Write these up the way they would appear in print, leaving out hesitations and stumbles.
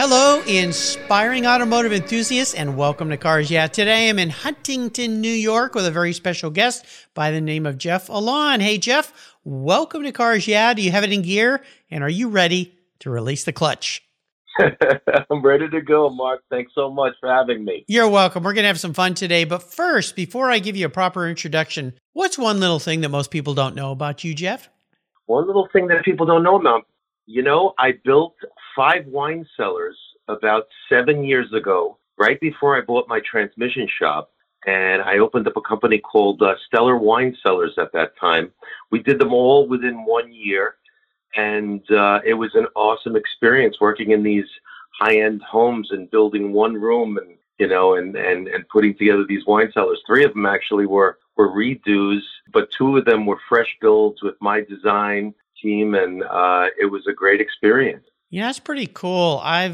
Hello, inspiring automotive enthusiasts, and welcome to Cars Yeah! Today I'm in Huntington, New York with a very special guest by the name of Jeff Alon. Hey, Jeff, welcome to Cars Yeah! Do you have it in gear, and are you ready to release the clutch? I'm ready to go, Mark. Thanks so much for having me. You're welcome. We're going to have some fun today. But first, before I give you a proper introduction, what's one little thing that most people don't know about you, Jeff? One little thing that people don't know about. You know, I built 5 wine cellars about 7 years ago, right before I bought my transmission shop. And I opened up a company called Stellar Wine Cellars at that time. We did them all within 1 year. And it was an awesome experience working in these high-end homes and building one room and, you know, and putting together these wine cellars. 3 of them actually were redos, but 2 of them were fresh builds with my design team, and it was a great experience. Yeah, that's pretty cool. I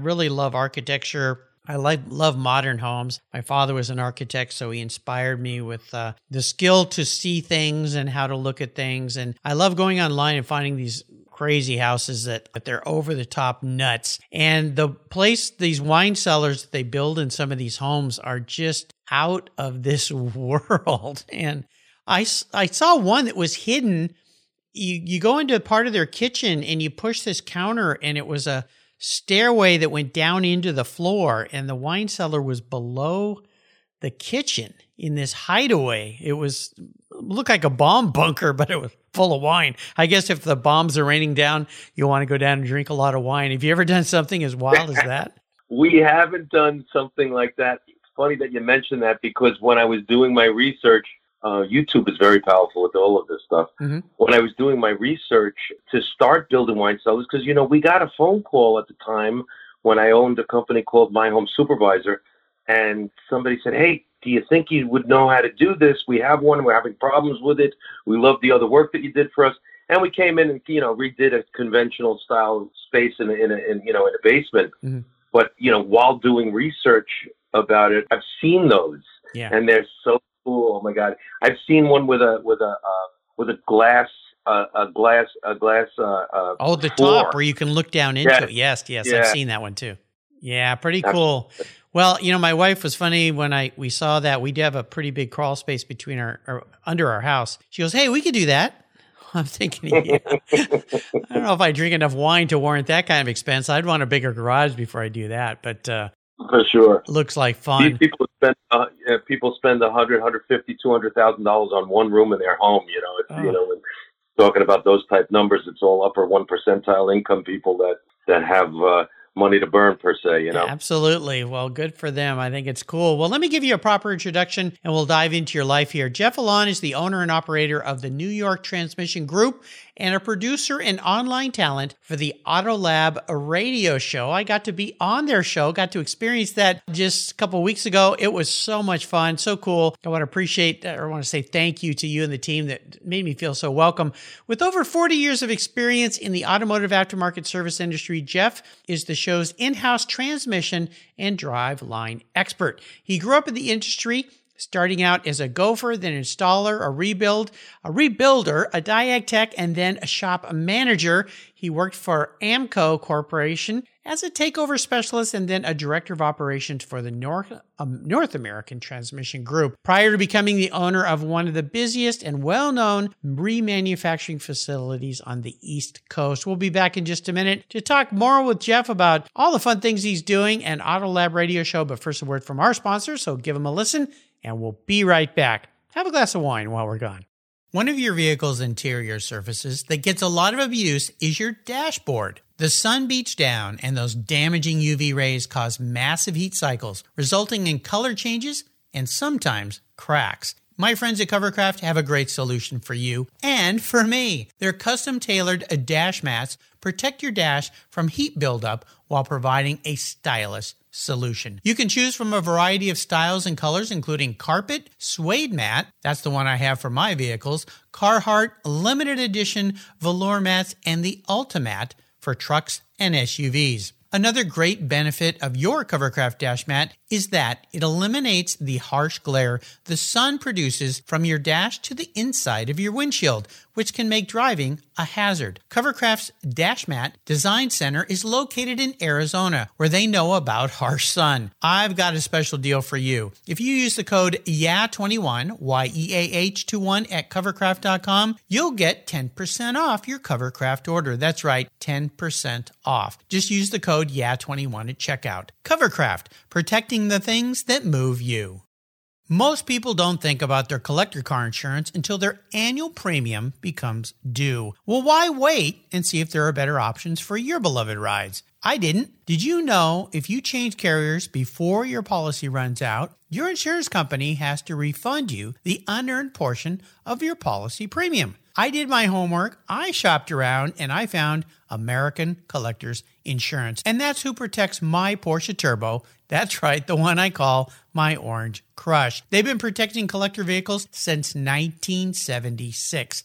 really love architecture. I love modern homes. My father was an architect, so he inspired me with the skill to see things and how to look at things. And I love going online and finding these crazy houses that they're over the top nuts. And the place, these wine cellars that they build in some of these homes are just out of this world. And I saw one that was hidden. You go into part of their kitchen and you push this counter and it was a stairway that went down into the floor, and the wine cellar was below the kitchen in this hideaway. It looked like a bomb bunker, but it was full of wine. I guess if the bombs are raining down, you'll want to go down and drink a lot of wine. Have you ever done something as wild as that? We haven't done something like that. It's funny that you mentioned that, because when I was doing my research, YouTube is very powerful with all of this stuff. Mm-hmm. When I was doing my research to start building wine cellars, because, you know, we got a phone call at the time when I owned a company called My Home Supervisor, and somebody said, "Hey, do you think you would know how to do this? We have one. We're having problems with it. We love the other work that you did for us." And we came in and, you know, redid a conventional style space in a basement. Mm-hmm. But, you know, while doing research about it, I've seen those, and they're so cool. Oh my God! I've seen one with a glass. The floor. Top where you can look down into it. Yes, yeah. I've seen that one too. Yeah, pretty cool. Well, you know, my wife was funny when we saw that. We do have a pretty big crawl space between our under our house. She goes, "Hey, we could do that." I'm thinking, yeah. I don't know if I drink enough wine to warrant that kind of expense. I'd want a bigger garage before I do that, but. For sure. Looks like fun. These people spend $100,000, $150,000, $200,000 on one room in their home. You know, You know, when talking about those type numbers, it's all upper 1% income people that have money to burn, per se, you know. Yeah, absolutely. Well, good for them. I think it's cool. Well, let me give you a proper introduction, and we'll dive into your life here. Jeff Alon is the owner and operator of the New York Transmission Group and a producer and online talent for the Autolab radio show. I got to be on their show, got to experience that just a couple of weeks ago. It was so much fun, so cool. I want to say thank you to you and the team that made me feel so welcome. With over 40 years of experience in the automotive aftermarket service industry, Jeff is the show's in-house transmission and drive line expert. He grew up in the industry, starting out as a gopher, then installer, a rebuilder, a diag tech, and then a shop manager. He worked for AAMCO Corporation as a takeover specialist and then a director of operations for the North American Transmission Group, prior to becoming the owner of one of the busiest and well-known remanufacturing facilities on the East Coast. We'll be back in just a minute to talk more with Jeff about all the fun things he's doing and Autolab Radio Show, but first a word from our sponsor, so give him a listen. And we'll be right back. Have a glass of wine while we're gone. One of your vehicle's interior surfaces that gets a lot of abuse is your dashboard. The sun beats down, and those damaging UV rays cause massive heat cycles, resulting in color changes and sometimes cracks. My friends at Covercraft have a great solution for you and for me. Their custom-tailored dash mats protect your dash from heat buildup while providing a stylish solution. You can choose from a variety of styles and colors, including carpet, suede mat, that's the one I have for my vehicles, Carhartt, limited edition velour mats, and the Ultimat for trucks and SUVs. Another great benefit of your Covercraft dash mat is that it eliminates the harsh glare the sun produces from your dash to the inside of your windshield, which can make driving a hazard. Covercraft's Dash Mat Design Center is located in Arizona, where they know about harsh sun. I've got a special deal for you. If you use the code YEAH21, Y-E-A-H-21 at covercraft.com, you'll get 10% off your Covercraft order. That's right, 10% off. Just use the code YEAH21 at checkout. Covercraft, protecting the things that move you. Most people don't think about their collector car insurance until their annual premium becomes due. Well, why wait and see if there are better options for your beloved rides? I didn't. Did you know if you change carriers before your policy runs out, your insurance company has to refund you the unearned portion of your policy premium? I did my homework, I shopped around, and I found American Collectors Insurance. And that's who protects my Porsche Turbo. That's right, the one I call my Orange Crush. They've been protecting collector vehicles since 1976.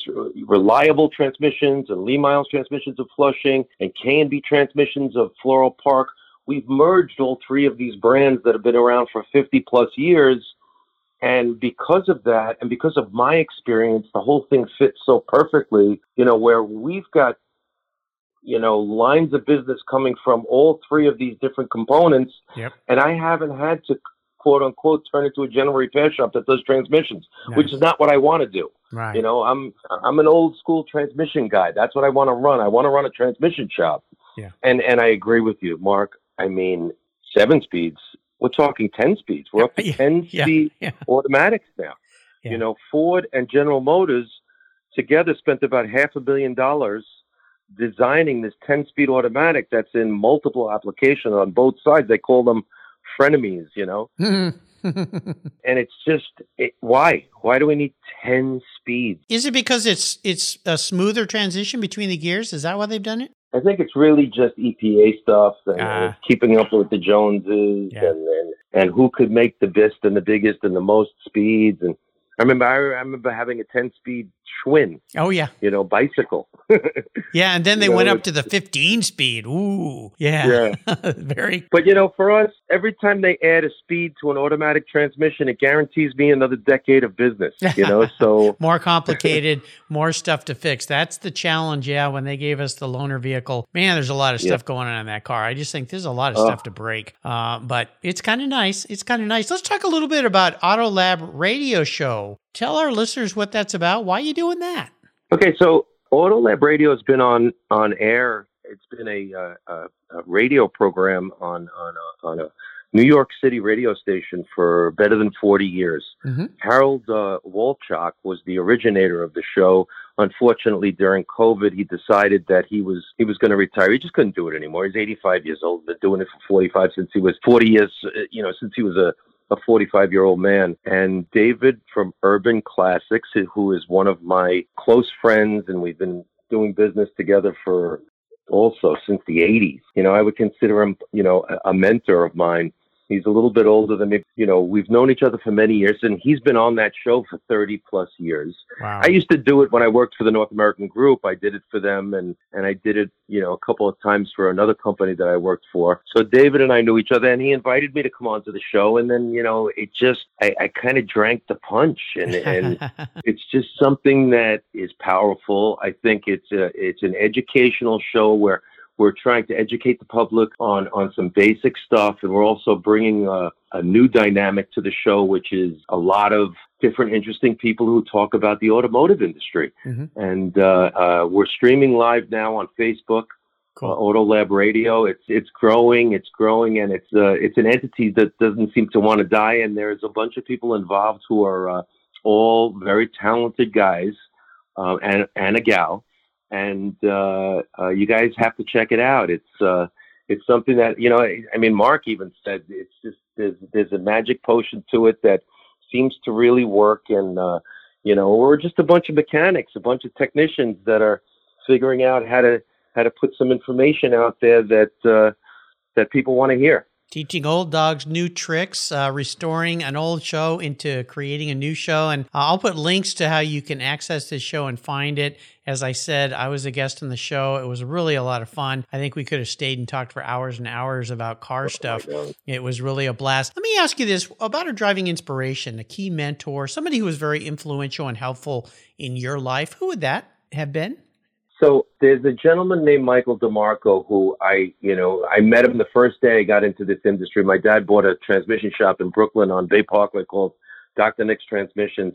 Reliable Transmissions and Lee Myles Transmissions of Flushing and K&B Transmissions of Floral Park. We've merged all three of these brands that have been around for 50 plus years. And because of that, and because of my experience, the whole thing fits so perfectly, you know, where we've got, you know, lines of business coming from all three of these different components. Yep. And I haven't had to, quote unquote, turn into a general repair shop that does transmissions, which is not what I want to do. Right. You know, I'm an old school transmission guy. That's what I want to run. I want to run a transmission shop. Yeah. And I agree with you, Mark. I mean, 7 speeds, we're talking 10 speeds. We're up to 10 speed automatics now. Yeah. You know, Ford and General Motors together spent about $500 million designing this 10-speed automatic that's in multiple applications on both sides. They call them frenemies, you know. And it's just, why do we need 10 speeds? Is it because it's a smoother transition between the gears? Is that why they've done it? I think it's really just EPA stuff and keeping up with the Joneses and who could make the best and the biggest and the most speeds. And I remember having a 10-speed Schwinn. Oh, yeah. You know, bicycle. Yeah, and then they went up to the 15-speed. Ooh, yeah. Very. But, you know, for us, every time they add a speed to an automatic transmission, it guarantees me another decade of business, you know, so. More complicated, more stuff to fix. That's the challenge, yeah, when they gave us the loaner vehicle. Man, there's a lot of stuff going on in that car. I just think there's a lot of stuff to break. But it's kind of nice. It's kind of nice. Let's talk a little bit about Autolab Radio Show. Tell our listeners what that's about. Why are you doing that? Okay, so Autolab Radio has been on air. It's been a radio program on a New York City radio station for better than 40 years. Mm-hmm. Harold Wolchok was the originator of the show. Unfortunately, during COVID, he decided that he was going to retire. He just couldn't do it anymore. He's 85 years old. Been doing it for 45 since he was 40 years. You know, since he was a 45-year-old man. And David from Urban Classics, who is one of my close friends, and we've been doing business together for also since the 80s. You know, I would consider him, you know, a mentor of mine. He's a little bit older than me. You know, we've known each other for many years, and he's been on that show for 30-plus years. Wow. I used to do it when I worked for the North American Group. I did it for them, and I did it, you know, a couple of times for another company that I worked for. So David and I knew each other, and he invited me to come on to the show. And then, you know, it just I kind of drank the punch, and it's just something that is powerful. I think it's an educational show where we're trying to educate the public on some basic stuff, and we're also bringing a new dynamic to the show, which is a lot of different interesting people who talk about the automotive industry. Mm-hmm. And we're streaming live now on Facebook. Cool. Autolab Radio. It's growing, and it's an entity that doesn't seem to want to die. And there's a bunch of people involved who are all very talented guys and a gal. And you guys have to check it out. It's something that, you know, I mean, Mark even said it's just there's a magic potion to it that seems to really work. And you know, we're just a bunch of mechanics, a bunch of technicians that are figuring out how to put some information out there that people want to hear. Teaching old dogs new tricks, restoring an old show into creating a new show. And I'll put links to how you can access this show and find it. As I said, I was a guest on the show. It was really a lot of fun. I think we could have stayed and talked for hours and hours about car stuff. It was really a blast. Let me ask you this about a driving inspiration, a key mentor, somebody who was very influential and helpful in your life. Who would that have been? So there's a gentleman named Michael DeMarco who I met him the first day I got into this industry. My dad bought a transmission shop in Brooklyn on Bay Parkway called Dr. Nick's Transmissions.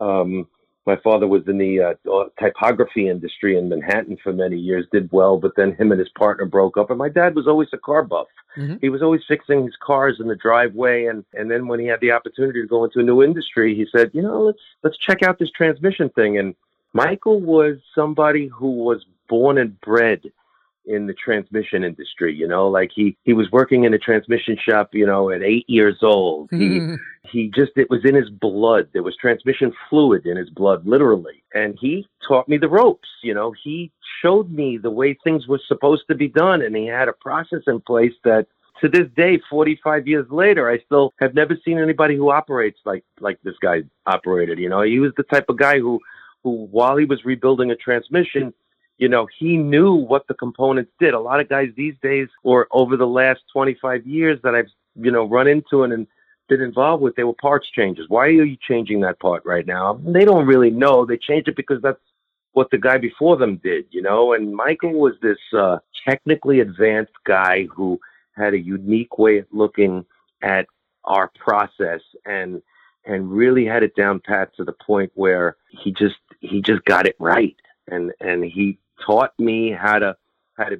My father was in the typography industry in Manhattan for many years, did well, but then him and his partner broke up. And my dad was always a car buff. Mm-hmm. He was always fixing his cars in the driveway. And then when he had the opportunity to go into a new industry, he said, you know, let's check out this transmission thing. And Michael was somebody who was born and bred in the transmission industry, you know, like he was working in a transmission shop, you know, at 8 years old. Mm-hmm. He just, it was in his blood. There was transmission fluid in his blood, literally. And he taught me the ropes, you know, he showed me the way things were supposed to be done. And he had a process in place that to this day, 45 years later, I still have never seen anybody who operates like this guy operated. You know, he was the type of guy who while he was rebuilding a transmission, you know, he knew what the components did. A lot of guys these days or over the last 25 years that I've, you know, run into and been involved with, they were parts changes. Why are you changing that part right now? They don't really know. They changed it because that's what the guy before them did, you know. And Michael was this technically advanced guy who had a unique way of looking at our process and really had it down pat to the point where he just got it right. And he taught me how to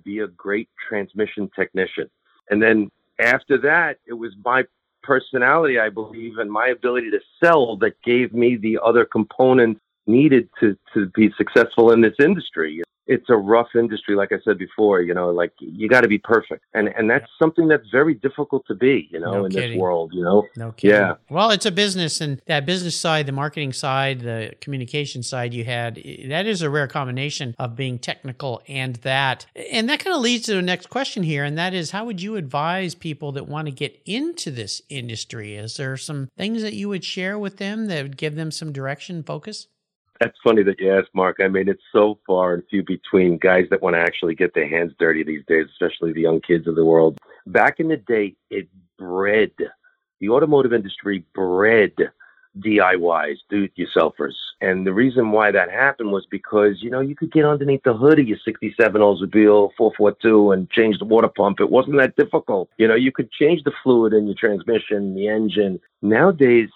be a great transmission technician. And then after that, it was my personality, I believe, and my ability to sell that gave me the other components needed to be successful in this industry. It's a rough industry, like I said before, you know, like you got to be perfect. And that's something that's very difficult to be, you know, no in kidding. This world, you know. No kidding. Yeah. Well, it's a business, and that business side, the marketing side, the communication side you had, that is a rare combination of being technical and that. And that kind of leads to the next question here, and that is, how would you advise people that want to get into this industry? Is there some things that you would share with them that would give them some direction, focus? That's funny that you asked, Mark. I mean, it's so far and few between guys that want to actually get their hands dirty these days, especially the young kids of the world. Back in the day, it bred, the automotive industry bred DIYs, do-it-yourselfers. And the reason why that happened was because, you know, you could get underneath the hood of your 67 Oldsmobile 442 and change the water pump. It wasn't that difficult. You know, you could change the fluid in your transmission, the engine. Nowadays,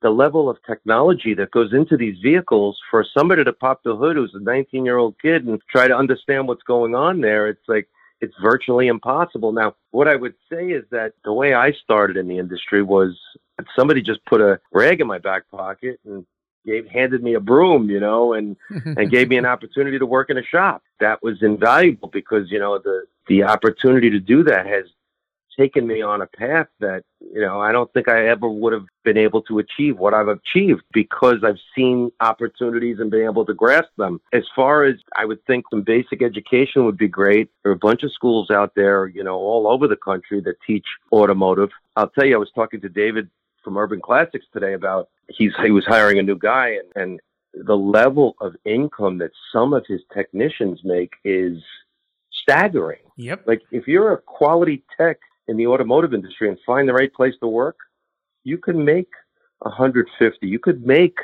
the level of technology that goes into these vehicles, for somebody to pop the hood who's a 19-year-old kid and try to understand what's going on there, it's like, it's virtually impossible. Now, what I would say is that the way I started in the industry was somebody just put a rag in my back pocket and handed me a broom, you know, and gave me an opportunity to work in a shop. That was invaluable because, you know, the opportunity to do that has taken me on a path that, you know, I don't think I ever would have been able to achieve what I've achieved because I've seen opportunities and been able to grasp them. As far as I would think some basic education would be great. There are a bunch of schools out there, you know, all over the country that teach automotive. I'll tell you, I was talking to David from Urban Classics today about he was hiring a new guy and the level of income that some of his technicians make is staggering. Yep. Like if you're a quality tech in the automotive industry and find the right place to work, you can make $150,000, you could make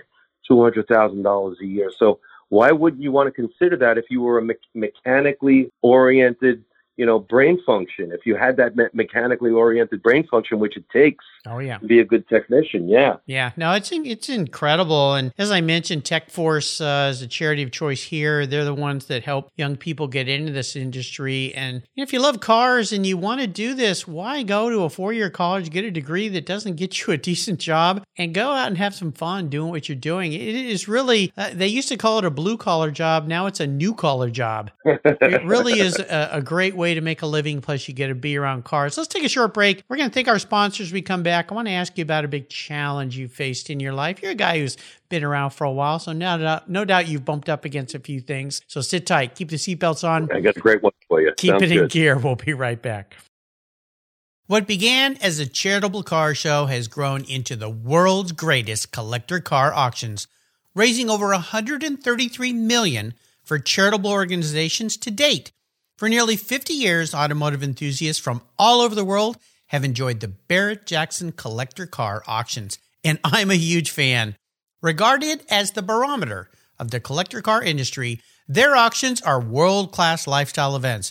$200,000 a year. So why wouldn't you want to consider that if you were a mechanically oriented, you know, brain function? If you had that mechanically oriented brain function, which it takes to be a good technician. Yeah. Yeah. No, it's incredible. And as I mentioned, TechForce is a charity of choice here. They're the ones that help young people get into this industry. And if you love cars and you want to do this, why go to a four-year college, get a degree that doesn't get you a decent job, and go out and have some fun doing what you're doing? It is really, they used to call it a blue-collar job. Now it's a new-collar job. It really is a great way to make a living, plus you get to be around cars. Let's take a short break. We're going to thank our sponsors as we come back. I want to ask you about a big challenge you faced in your life. You're a guy who's been around for a while, so no doubt you've bumped up against a few things. So sit tight. Keep the seatbelts on. I got a great one for you. Keep it in gear. We'll be right back. What began as a charitable car show has grown into the world's greatest collector car auctions, raising over $133 million for charitable organizations to date. For nearly 50 years, automotive enthusiasts from all over the world have enjoyed the Barrett-Jackson collector car auctions, and I'm a huge fan. Regarded as the barometer of the collector car industry, their auctions are world-class lifestyle events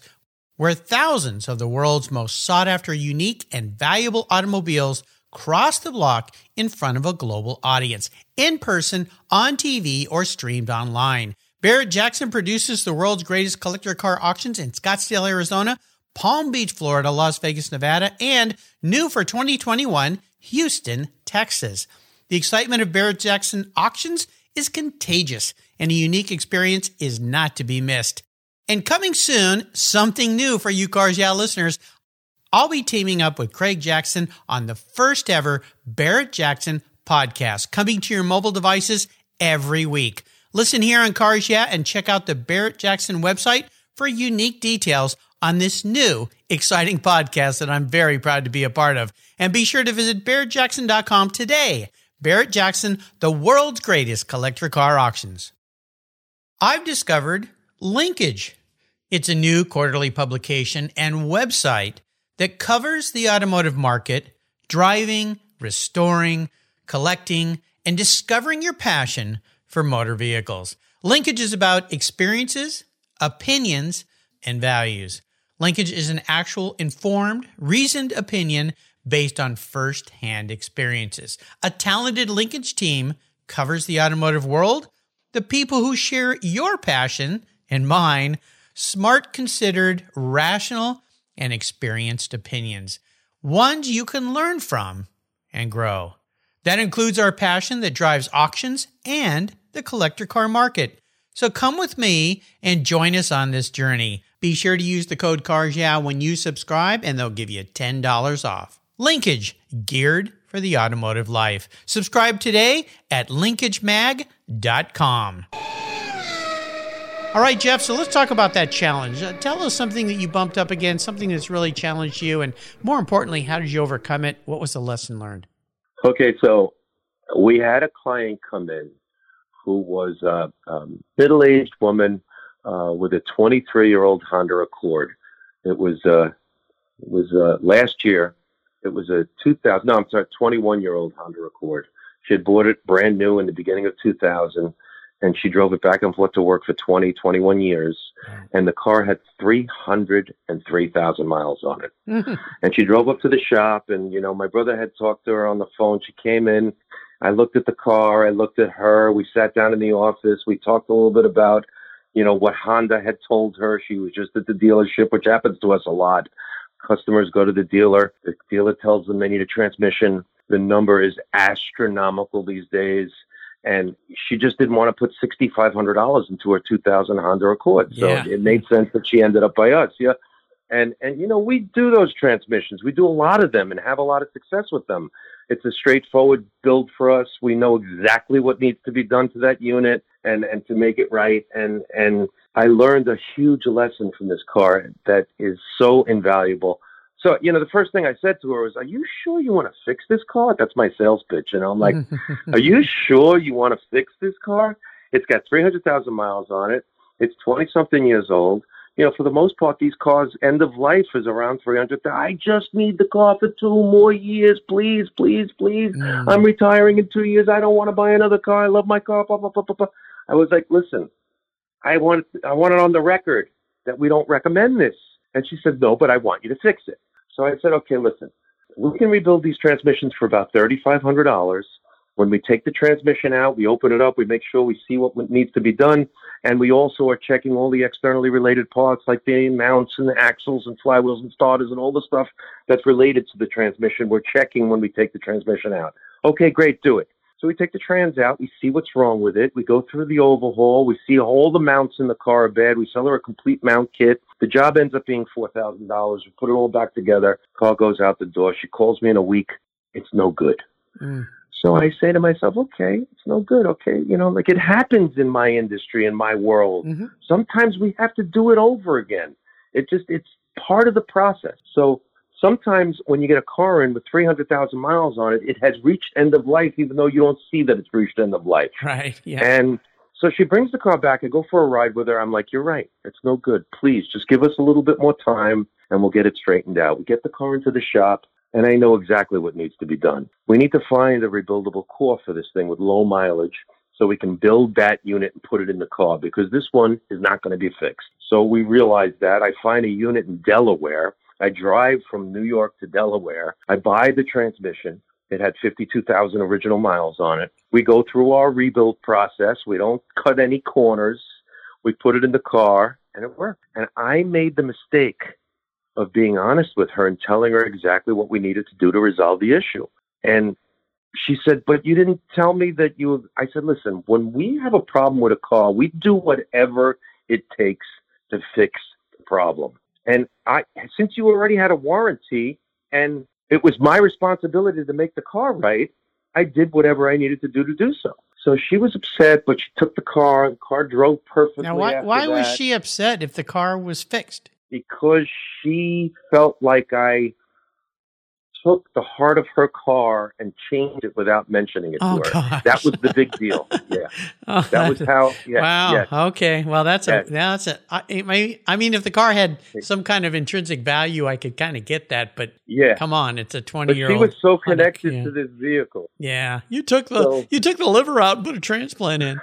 where thousands of the world's most sought-after, unique, and valuable automobiles cross the block in front of a global audience, in person, on TV, or streamed online. Barrett-Jackson produces the world's greatest collector car auctions in Scottsdale, Arizona, Palm Beach, Florida, Las Vegas, Nevada, and new for 2021, Houston, Texas. The excitement of Barrett-Jackson auctions is contagious, and a unique experience is not to be missed. And coming soon, something new for you Cars Yeah listeners. I'll be teaming up with Craig Jackson on the first ever Barrett-Jackson podcast, coming to your mobile devices every week. Listen here on Cars Yeah and check out the Barrett-Jackson website for unique details on this new, exciting podcast that I'm very proud to be a part of. And be sure to visit barrettjackson.com today. Barrett-Jackson, the world's greatest collector car auctions. I've discovered Linkage. It's a new quarterly publication and website that covers the automotive market, driving, restoring, collecting, and discovering your passion for motor vehicles. Linkage is about experiences, opinions, and values. Linkage is an actual informed, reasoned opinion based on first-hand experiences. A talented Linkage team covers the automotive world, the people who share your passion and mine, smart, considered, rational, and experienced opinions, ones you can learn from and grow. That includes our passion that drives auctions and the collector car market. So come with me and join us on this journey. Be sure to use the code Cars Yeah when you subscribe, and they'll give you $10 off. Linkage, geared for the automotive life. Subscribe today at linkagemag.com. All right, Jeff, so let's talk about that challenge. Tell us something that you bumped up against, something that's really challenged you, and more importantly, how did you overcome it? What was the lesson learned? Okay, so we had a client come in who was a middle-aged woman with a 23-year-old Honda Accord. It was last year. It was a 21-year-old Honda Accord. She had bought it brand new in the beginning of 2000, and she drove it back and forth to work for 21 years. And the car had 303,000 miles on it. And she drove up to the shop, and, you know, my brother had talked to her on the phone. She came in. I looked at the car. I looked at her. We sat down in the office. We talked a little bit about, you know, what Honda had told her. She was just at the dealership, which happens to us a lot. Customers go to the dealer. The dealer tells them they need a transmission. The number is astronomical these days. And she just didn't want to put $6,500 into her 2000 Honda Accord. So it made sense that she ended up by us. Yeah. And, you know, we do those transmissions. We do a lot of them and have a lot of success with them. It's a straightforward build for us. We know exactly what needs to be done to that unit and to make it right. And I learned a huge lesson from this car that is so invaluable. So, you know, the first thing I said to her was, are you sure you want to fix this car? That's my sales pitch. And I'm like, are you sure you want to fix this car? It's got 300,000 miles on it. It's 20-something years old. You know, for the most part, these cars' end of life is around 300. I just need the car for 2 more years. Please, please, please. I'm retiring in 2 years. I don't want to buy another car. I love my car. Blah, blah, blah, blah, blah. I was like, listen, I want it on the record that we don't recommend this. And she said, no, but I want you to fix it. So I said, okay, listen, we can rebuild these transmissions for about $3,500. When we take the transmission out, we open it up, we make sure we see what needs to be done. And we also are checking all the externally related parts like the mounts and the axles and flywheels and starters and all the stuff that's related to the transmission. We're checking when we take the transmission out. Okay, great, do it. So we take the trans out, we see what's wrong with it, we go through the overhaul, we see all the mounts in the car are bad, we sell her a complete mount kit, the job ends up being $4,000, we put it all back together, car goes out the door, she calls me in a week, it's no good. So I say to myself, okay, it's no good, okay, you know, like it happens in my industry, in my world. Sometimes we have to do it over again. It's part of the process. So sometimes when you get a car in with 300,000 miles on it, it has reached end of life, even though you don't see that it's reached end of life. Right. Yeah. And so she brings the car back. I go for a ride with her. I'm like, you're right. It's no good. Please just give us a little bit more time and we'll get it straightened out. We get the car into the shop and I know exactly what needs to be done. We need to find a rebuildable core for this thing with low mileage so we can build that unit and put it in the car because this one is not going to be fixed. So we realized that. I find a unit in Delaware. I drive from New York to Delaware. I buy the transmission. It had 52,000 original miles on it. We go through our rebuild process. We don't cut any corners. We put it in the car, and it worked. And I made the mistake of being honest with her and telling her exactly what we needed to do to resolve the issue. And she said, but you didn't tell me that you... I said, listen, when we have a problem with a car, we do whatever it takes to fix the problem. And since you already had a warranty and it was my responsibility to make the car right, I did whatever I needed to do so. So she was upset, but she took the car. The car drove perfectly. Now, why was she upset if the car was fixed? Because she felt like I took the heart of her car and changed it without mentioning it to her. Gosh. That was the big deal. Yeah. That was how, yeah. Wow. Yeah. Okay. Well, I mean, if the car had some kind of intrinsic value, I could kind of get that, but come on, it's a 20-year-old. She was so connected to this vehicle. Yeah. You took the liver out and put a transplant in.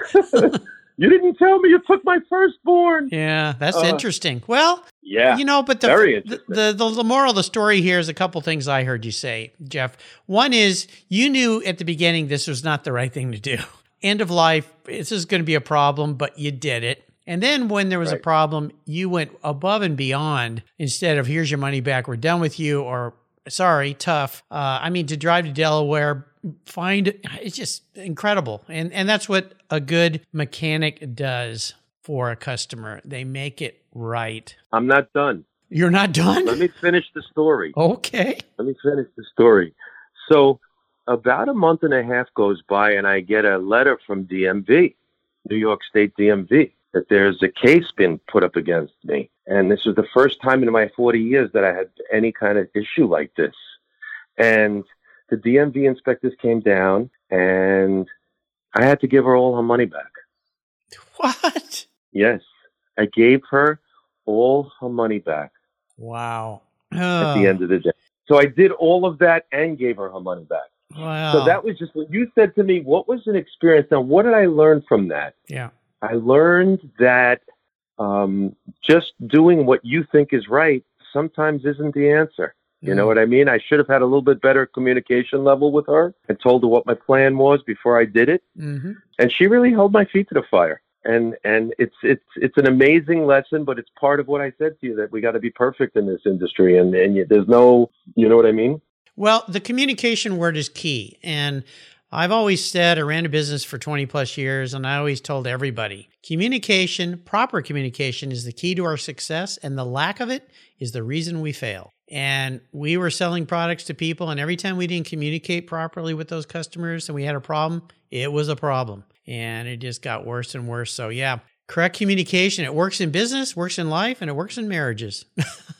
You didn't tell me you took my firstborn. Yeah, that's interesting. Well, you know, but the moral of the story here is a couple things I heard you say, Jeff. One is you knew at the beginning this was not the right thing to do. End of life, this is going to be a problem, but you did it. And then when there was a problem, you went above and beyond instead of here's your money back, we're done with you, or sorry, tough. I mean, to drive to Delaware... it's just incredible. And that's what a good mechanic does for a customer. They make it right. I'm not done. You're not done? Let me finish the story. Okay. Let me finish the story. So about a month and a half goes by and I get a letter from DMV, New York State DMV, that there's a case been put up against me. And this was the first time in my 40 years that I had any kind of issue like this. And the DMV inspectors came down and I had to give her all her money back. What? Yes. I gave her all her money back. Wow. At the end of the day. So I did all of that and gave her money back. Wow. So that was just what you said to me. What was an experience? Now, what did I learn from that? Yeah. I learned that just doing what you think is right sometimes isn't the answer. You know what I mean? I should have had a little bit better communication level with her and told her what my plan was before I did it. Mm-hmm. And she really held my feet to the fire. And it's an amazing lesson, but it's part of what I said to you, that we got to be perfect in this industry. And there's no, you know what I mean? Well, the communication word is key. And I've always said, I ran a business for 20 plus years, and I always told everybody, communication, proper communication is the key to our success, and the lack of it is the reason we fail. And we were selling products to people, and every time we didn't communicate properly with those customers and we had a problem, it was a problem. And it just got worse and worse. So yeah, correct communication. It works in business, works in life, and it works in marriages.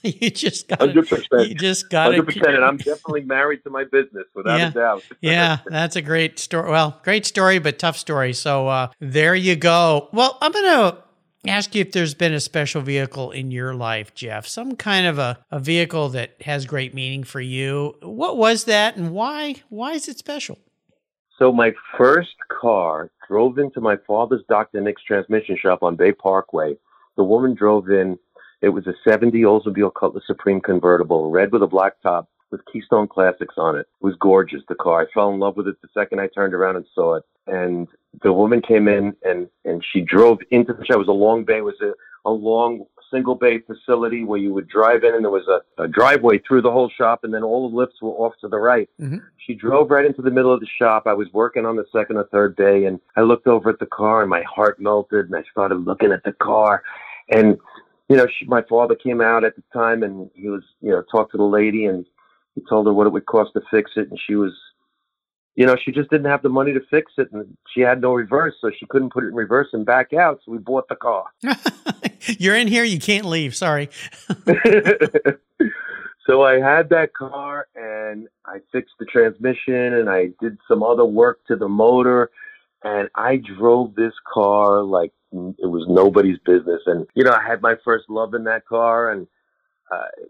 You just got to. 100%. You just got to. 100%. And I'm definitely married to my business, without a doubt. Yeah, that's a great story. Well, great story, but tough story. So there you go. Well, I'm going to ask you if there's been a special vehicle in your life, Jeff, some kind of a vehicle that has great meaning for you. What was that, and why is it special? So my first car drove into my father's Dr. Nick's transmission shop on Bay Parkway. The woman drove in. It was a 70 Oldsmobile Cutlass Supreme convertible, red with a black top with Keystone Classics on it. It was gorgeous, the car. I fell in love with it the second I turned around and saw it. And the woman came in and she drove into the shop. It was a long bay. It was a long single bay facility where you would drive in, and there was a driveway through the whole shop, and then all the lifts were off to the right. Mm-hmm. She drove right into the middle of the shop. I was working on the second or third day, and I looked over at the car and my heart melted, and I started looking at the car. And, you know, my father came out at the time, and he was, you know, talked to the lady, and he told her what it would cost to fix it. And she was, you know, she just didn't have the money to fix it, and she had no reverse, so she couldn't put it in reverse and back out, so we bought the car. You're in here, you can't leave, sorry. So I had that car, and I fixed the transmission, and I did some other work to the motor, and I drove this car like it was nobody's business. And, you know, I had my first love in that car, and,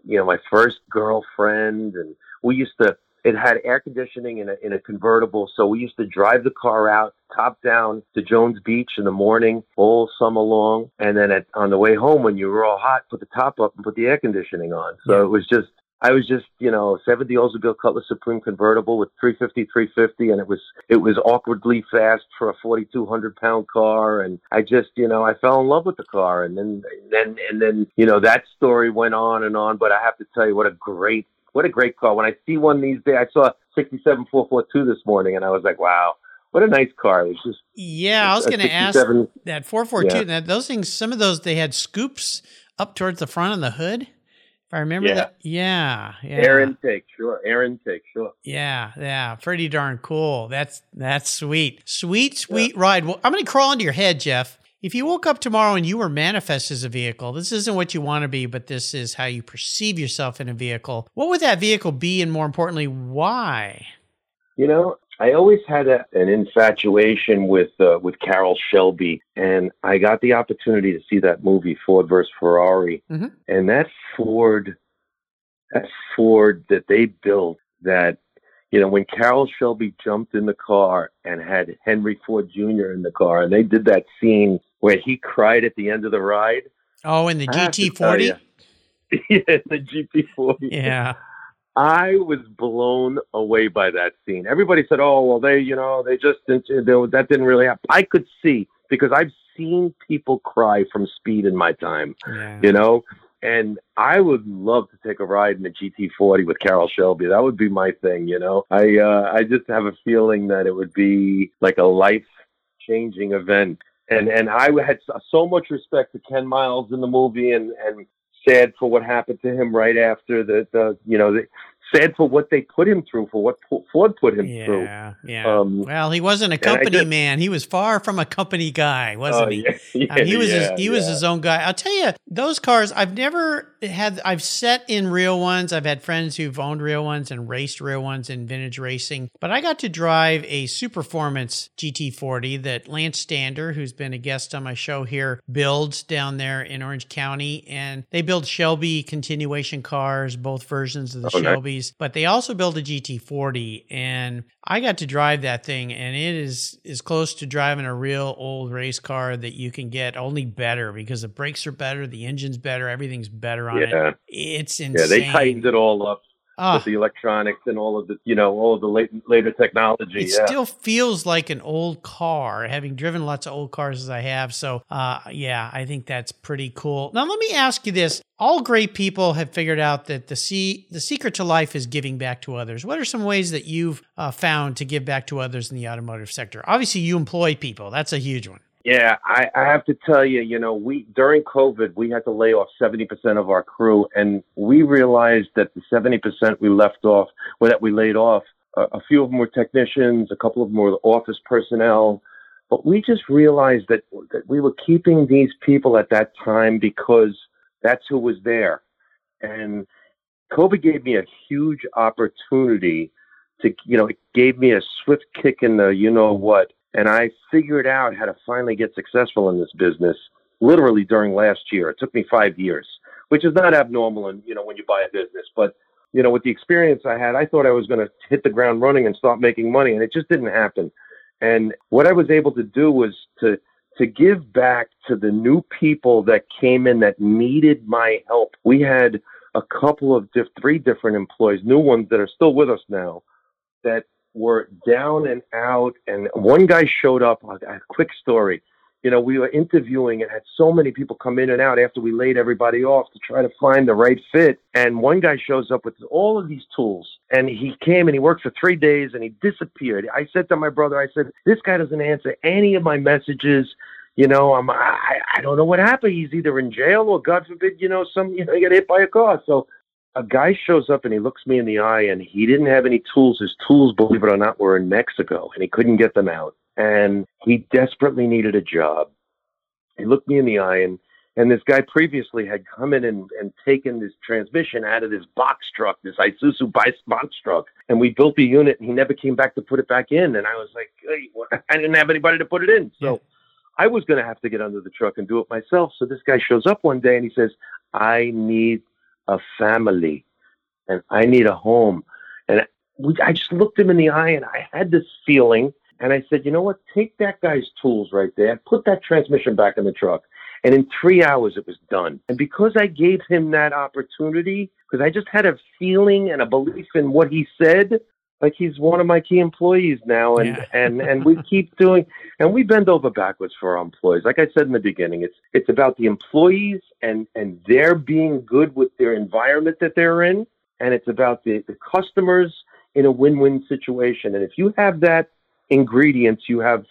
you know, my first girlfriend, and we used to... It had air conditioning in a convertible, so we used to drive the car out, top down, to Jones Beach in the morning all summer long, and then on the way home when you were all hot, put the top up and put the air conditioning on. So It was just, I was just, you know, 70 Oldsmobile Cutlass Supreme convertible with 350, and it was awkwardly fast for a 4,200 pound car, and I just, you know, I fell in love with the car, and then you know, that story went on and on. But I have to tell you, what a great car. When I see one these days, I saw a 67 442 this morning, and I was like, wow, what a nice car. It was just. Yeah, I was going to ask that 442. Yeah. That, those things, some of those, they had scoops up towards the front of the hood, if I remember that. Yeah. Air intake, sure. Yeah. Pretty darn cool. That's sweet. Sweet ride. Well, I'm going to crawl into your head, Jeff. If you woke up tomorrow and you were manifest as a vehicle, this isn't what you want to be, but this is how you perceive yourself in a vehicle, what would that vehicle be, and more importantly, why? You know, I always had an infatuation with Carroll Shelby, and I got the opportunity to see that movie, Ford vs. Ferrari, mm-hmm. and that Ford that they built, that, you know, when Carroll Shelby jumped in the car and had Henry Ford Jr. in the car, and they did that scene where he cried at the end of the ride. Oh, in the GT40? Yeah, the GT40. Yeah. I was blown away by that scene. Everybody said, oh, well, that didn't really happen. I could see, because I've seen people cry from speed in my time, you know? And I would love to take a ride in the GT40 with Carroll Shelby. That would be my thing, you know. I just have a feeling that it would be like a life-changing event. And I had so much respect to Ken Miles in the movie, and sad for what happened to him right after the sad for what they put him through, for what Ford put him through. Yeah. Well, he wasn't a company man. He was far from a company guy, wasn't he? He was his own guy. I'll tell you, those cars, I've never had, I've sat in real ones. I've had friends who've owned real ones and raced real ones in vintage racing. But I got to drive a Superformance GT40 that Lance Stander, who's been a guest on my show here, builds down there in Orange County. And they build Shelby continuation cars, both versions of the Shelby. But they also built a GT40, and I got to drive that thing, and it is as close to driving a real old race car that you can get, only better, because the brakes are better, the engine's better, everything's better on it. It's insane. Yeah, they tightened it all up with the electronics and all of the, you know, all of the later technology. It still feels like an old car, having driven lots of old cars as I have. So, I think that's pretty cool. Now, let me ask you this. All great people have figured out that the secret to life is giving back to others. What are some ways that you've found to give back to others in the automotive sector? Obviously, you employ people. That's a huge one. Yeah, I have to tell you, you know, during COVID, we had to lay off 70% of our crew, and we realized that the 70% we laid off, a few of them were technicians, a couple of them were office personnel, but we just realized that we were keeping these people at that time because that's who was there. And COVID gave me a huge opportunity to, you know, it gave me a swift kick in the you-know-what. And I figured out how to finally get successful in this business literally during last year. It took me 5 years, which is not abnormal and, you know, when you buy a business. But, you know, with the experience I had, I thought I was going to hit the ground running and start making money, and it just didn't happen. And what I was able to do was to give back to the new people that came in that needed my help. We had a couple of three different employees, new ones that are still with us now, that were down and out, and one guy showed up. A quick story. You know, we were interviewing and had so many people come in and out after we laid everybody off to try to find the right fit. And one guy shows up with all of these tools, and he came and he worked for 3 days and he disappeared. I said to my brother, I said, this guy doesn't answer any of my messages. You know, I don't know what happened. He's either in jail or, God forbid, he got hit by a car. So a guy shows up and he looks me in the eye, and he didn't have any tools. His tools, believe it or not, were in Mexico, and he couldn't get them out. And he desperately needed a job. He looked me in the eye, and this guy previously had come in and taken this transmission out of this box truck, this Isuzu box truck. And we built the unit, and he never came back to put it back in. And I was like, hey, I didn't have anybody to put it in. So I was going to have to get under the truck and do it myself. So this guy shows up one day, and he says, I need a family, and I need a home. And I just looked him in the eye, and I had this feeling, and I said, you know what, take that guy's tools right there, put that transmission back in the truck. And in 3 hours, it was done. And because I gave him that opportunity, because I just had a feeling and a belief in what he said, like, he's one of my key employees now, and we keep doing, and we bend over backwards for our employees. Like I said in the beginning, it's about the employees and their being good with their environment that they're in, and it's about the customers in a win-win situation. And if you have that ingredients, you have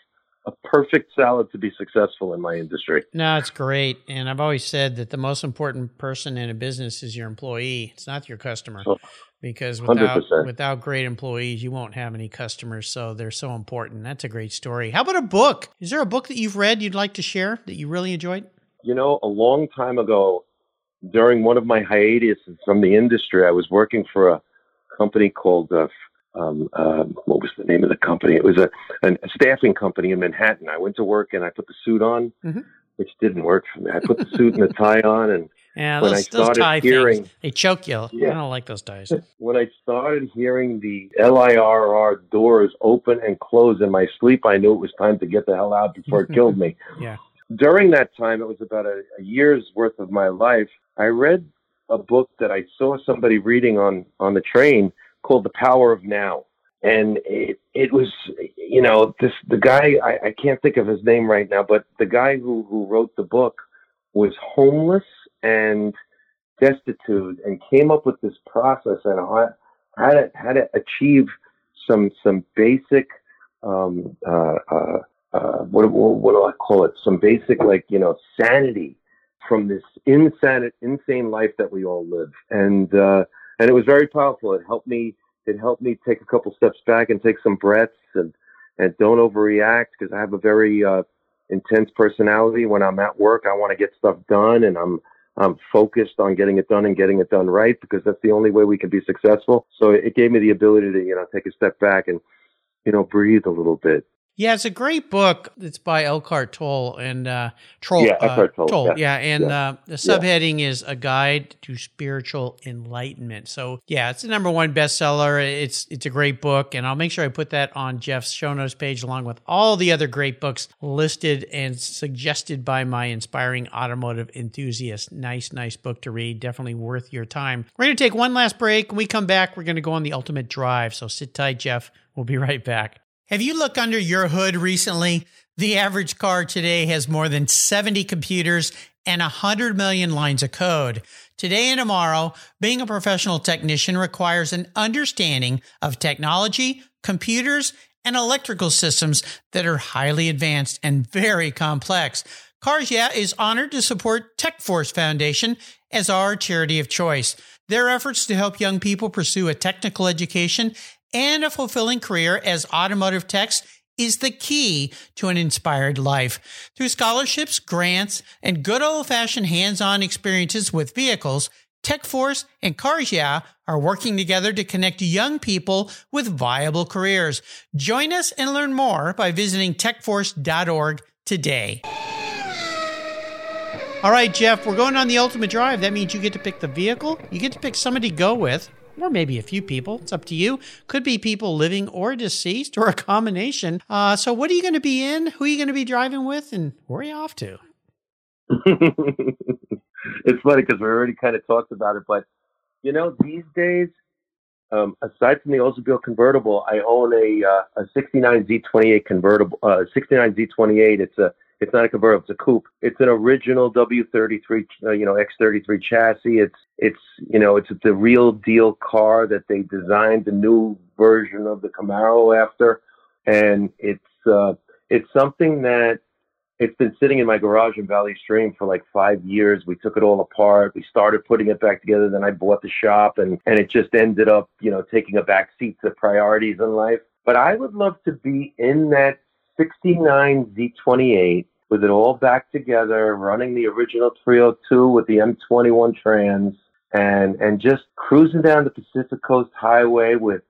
a perfect salad to be successful in my industry. No, it's great. And I've always said that the most important person in a business is your employee. It's not your customer. Oh. Because without great employees, you won't have any customers. So they're so important. That's a great story. How about a book? Is there a book that you've read you'd like to share that you really enjoyed? You know, a long time ago, during one of my hiatuses from the industry, I was working for a company called, what was the name of the company? It was a staffing company in Manhattan. I went to work and I put the suit on, which didn't work for me. I put the suit and the tie on, and those tie things, they choke you. Yeah. I don't like those ties. When I started hearing the LIRR doors open and close in my sleep, I knew it was time to get the hell out before it killed me. Yeah. During that time, it was about a year's worth of my life. I read a book that I saw somebody reading on the train called The Power of Now. And it was, you know, the guy, I can't think of his name right now, but the guy who wrote the book was homeless and destitute and came up with this process and how to achieve some basic, what do I call it? Some basic, like, you know, sanity from this insane life that we all live. And, And it was very powerful. It helped me take a couple steps back and take some breaths and don't overreact, because I have a very intense personality. When I'm at work, I want to get stuff done, and I'm focused on getting it done and getting it done right, because that's the only way we can be successful. So it gave me the ability to, take a step back and, breathe a little bit. Yeah, it's a great book. It's by Eckhart Tolle and Eckhart Tolle. Yeah, and the subheading is A Guide to Spiritual Enlightenment. So yeah, it's the #1 bestseller. It's a great book, and I'll make sure I put that on Jeff's show notes page, along with all the other great books listed and suggested by my inspiring automotive enthusiast. Nice book to read. Definitely worth your time. We're going to take one last break. When we come back, we're going to go on the ultimate drive. So sit tight, Jeff. We'll be right back. Have you looked under your hood recently? The average car today has more than 70 computers and 100 million lines of code. Today and tomorrow, being a professional technician requires an understanding of technology, computers, and electrical systems that are highly advanced and very complex. Cars Yeah! is honored to support TechForce Foundation as our charity of choice. Their efforts to help young people pursue a technical education and a fulfilling career as automotive techs is the key to an inspired life. Through scholarships, grants, and good old-fashioned hands-on experiences with vehicles, TechForce and Cars Yeah! are working together to connect young people with viable careers. Join us and learn more by visiting techforce.org today. All right, Jeff, we're going on the ultimate drive. That means you get to pick the vehicle, you get to pick somebody to go with, or maybe a few people. It's up to you. Could be people living or deceased, or a combination. So what are you going to be in? Who are you going to be driving with? And where are you off to? It's funny because we already kind of talked about it. But, these days, aside from the Oldsmobile convertible, I own a 69 Z28 convertible. 69 Z28, it's not a convertible, it's a coupe. It's an original W33, X33 chassis. It's the real deal car that they designed the new version of the Camaro after. And it's something that it's been sitting in my garage in Valley Stream for like 5 years. We took it all apart. We started putting it back together. Then I bought the shop, and it just ended up, taking a back seat to priorities in life. But I would love to be in that 69 Z28 with it all back together, running the original 302 with the M21 trans, and just cruising down the Pacific Coast Highway with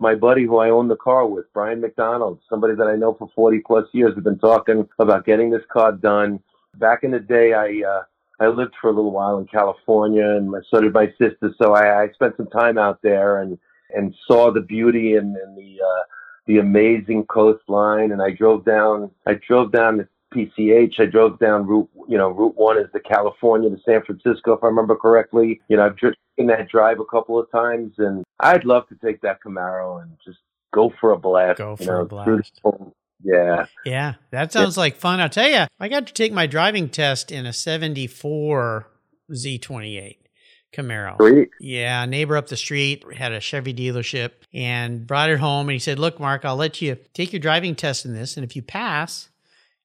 my buddy who I own the car with, Brian McDonald, somebody that I know for 40 plus years. We've been talking about getting this car done. Back in the day, I lived for a little while in California, and so did my sister. So I spent some time out there and saw the beauty and the amazing coastline. And I drove down the PCH. I drove down Route 1 is the California to San Francisco, if I remember correctly. I've taken that drive a couple of times, and I'd love to take that Camaro and just go for a blast. Yeah. Yeah. That sounds like fun. I'll tell you, I got to take my driving test in a 74 Z28. Camaro. Sweet. Yeah, a neighbor up the street had a Chevy dealership and brought it home, and he said, "Look, Mark, I'll let you take your driving test in this, and if you pass,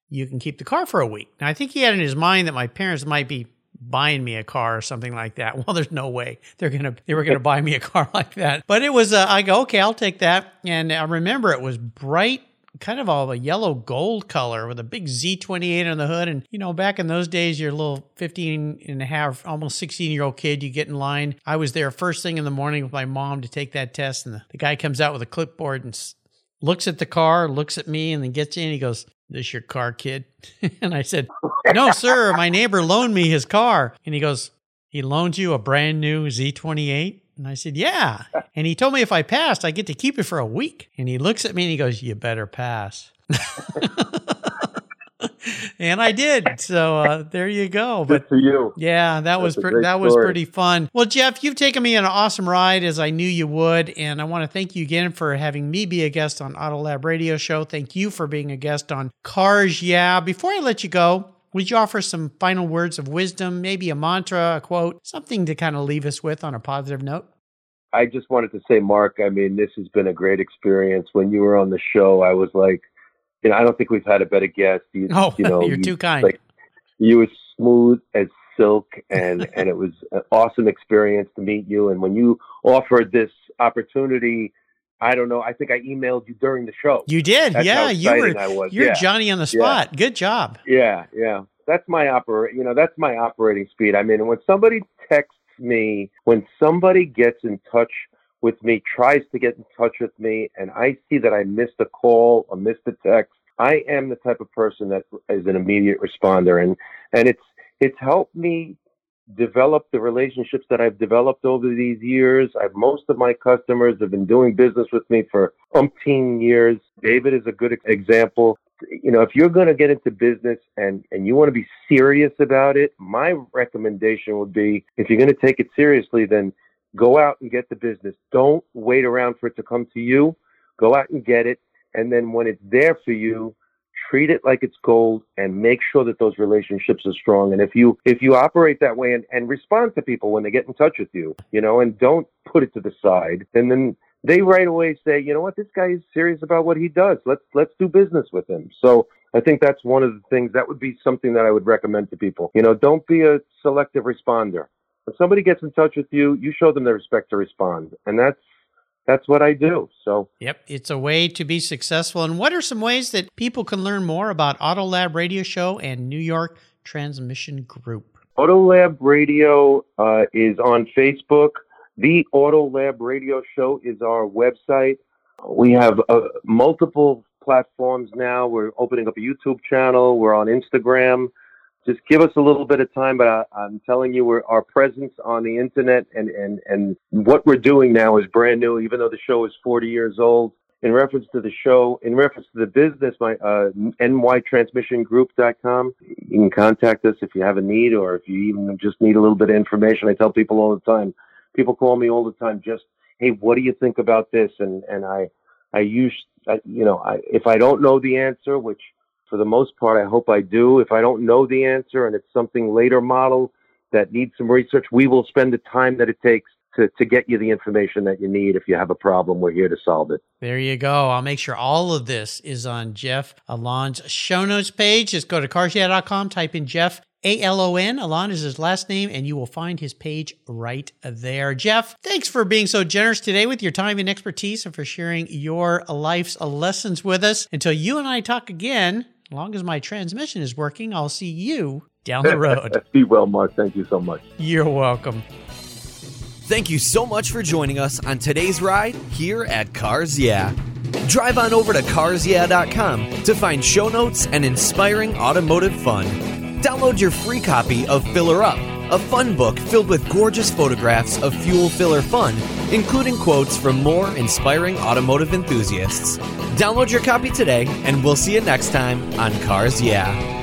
you can keep the car for a week." Now, I think he had in his mind that my parents might be buying me a car or something like that. Well, there's no way they were gonna buy me a car like that. But it was I go, okay, I'll take that. And I remember it was bright, kind of all a yellow gold color with a big Z28 on the hood. And, back in those days, your little 15 and a half, almost 16-year-old kid, you get in line. I was there first thing in the morning with my mom to take that test. And the guy comes out with a clipboard and looks at the car, looks at me, and then gets in. He goes, "This your car, kid?" And I said, "No, sir, my neighbor loaned me his car." And he goes, "He loaned you a brand new Z28? And I said, "Yeah." And he told me if I passed, I get to keep it for a week. And he looks at me and he goes, "You better pass." And I did. So there you go. But good for you. Yeah, that was pretty fun. Well, Jeff, you've taken me on an awesome ride, as I knew you would. And I want to thank you again for having me be a guest on Autolab Radio Show. Thank you for being a guest on Cars Yeah! Before I let you go, would you offer some final words of wisdom, maybe a mantra, a quote, something to kind of leave us with on a positive note? I just wanted to say, Mark, this has been a great experience. When you were on the show, I was like, I don't think we've had a better guest. You're too kind. Like, you were smooth as silk, and it was an awesome experience to meet you. And when you offered this opportunity, I don't know, I think I emailed you during the show. You did. That's yeah. You're Johnny on the spot. Yeah. Good job. Yeah. Yeah. That's my that's my operating speed. I mean, when somebody texts me, when somebody gets in touch with me, tries to get in touch with me, and I see that I missed a call or missed a text, I am the type of person that is an immediate responder. And it's helped me develop the relationships that I've developed over these years. Most of my customers have been doing business with me for umpteen years. David is a good example. You know, if you're going to get into business and you want to be serious about it, my recommendation would be, if you're going to take it seriously, then go out and get the business. Don't wait around for it to come to you. Go out and get it. And then when it's there for you, treat it like it's gold and make sure that those relationships are strong. And if you operate that way and respond to people when they get in touch with you, you know, and don't put it to the side, and then they right away say, you know what, this guy is serious about what he does. Let's do business with him. So I think that's one of the things that would be something that I would recommend to people. You know, don't be a selective responder. If somebody gets in touch with you, you show them the respect to respond. And that's what I do. So, yep, it's a way to be successful. And what are some ways that people can learn more about Autolab Radio Show and New York Transmission Group? Autolab Radio is on Facebook. The Autolab Radio Show is our website. We have multiple platforms now. We're opening up a YouTube channel. We're on Instagram. Just give us a little bit of time, but I'm telling you, our presence on the internet and what we're doing now is brand new, even though the show is 40 years old. In reference to the show, in reference to the business, my nytransmissiongroup.com. You can contact us if you have a need or if you even just need a little bit of information. I tell people all the time, people call me all the time, just, hey, what do you think about this? And I if I don't know the answer, which for the most part, I hope I do. If I don't know the answer and it's something later model that needs some research, we will spend the time that it takes to get you the information that you need. If you have a problem, we're here to solve it. There you go. I'll make sure all of this is on Jeff Alon's show notes page. Just go to carsyeah.com, type in Jeff Alon. Alon is his last name, and you will find his page right there. Jeff, thanks for being so generous today with your time and expertise and for sharing your life's lessons with us. Until you and I talk again, as long as my transmission is working, I'll see you down the road. Be well, Mark. Thank you so much. You're welcome. Thank you so much for joining us on today's ride here at Cars Yeah. Drive on over to carsyeah.com to find show notes and inspiring automotive fun. Download your free copy of Filler Up, a fun book filled with gorgeous photographs of fuel filler fun, including quotes from more inspiring automotive enthusiasts. Download your copy today, and we'll see you next time on Cars Yeah!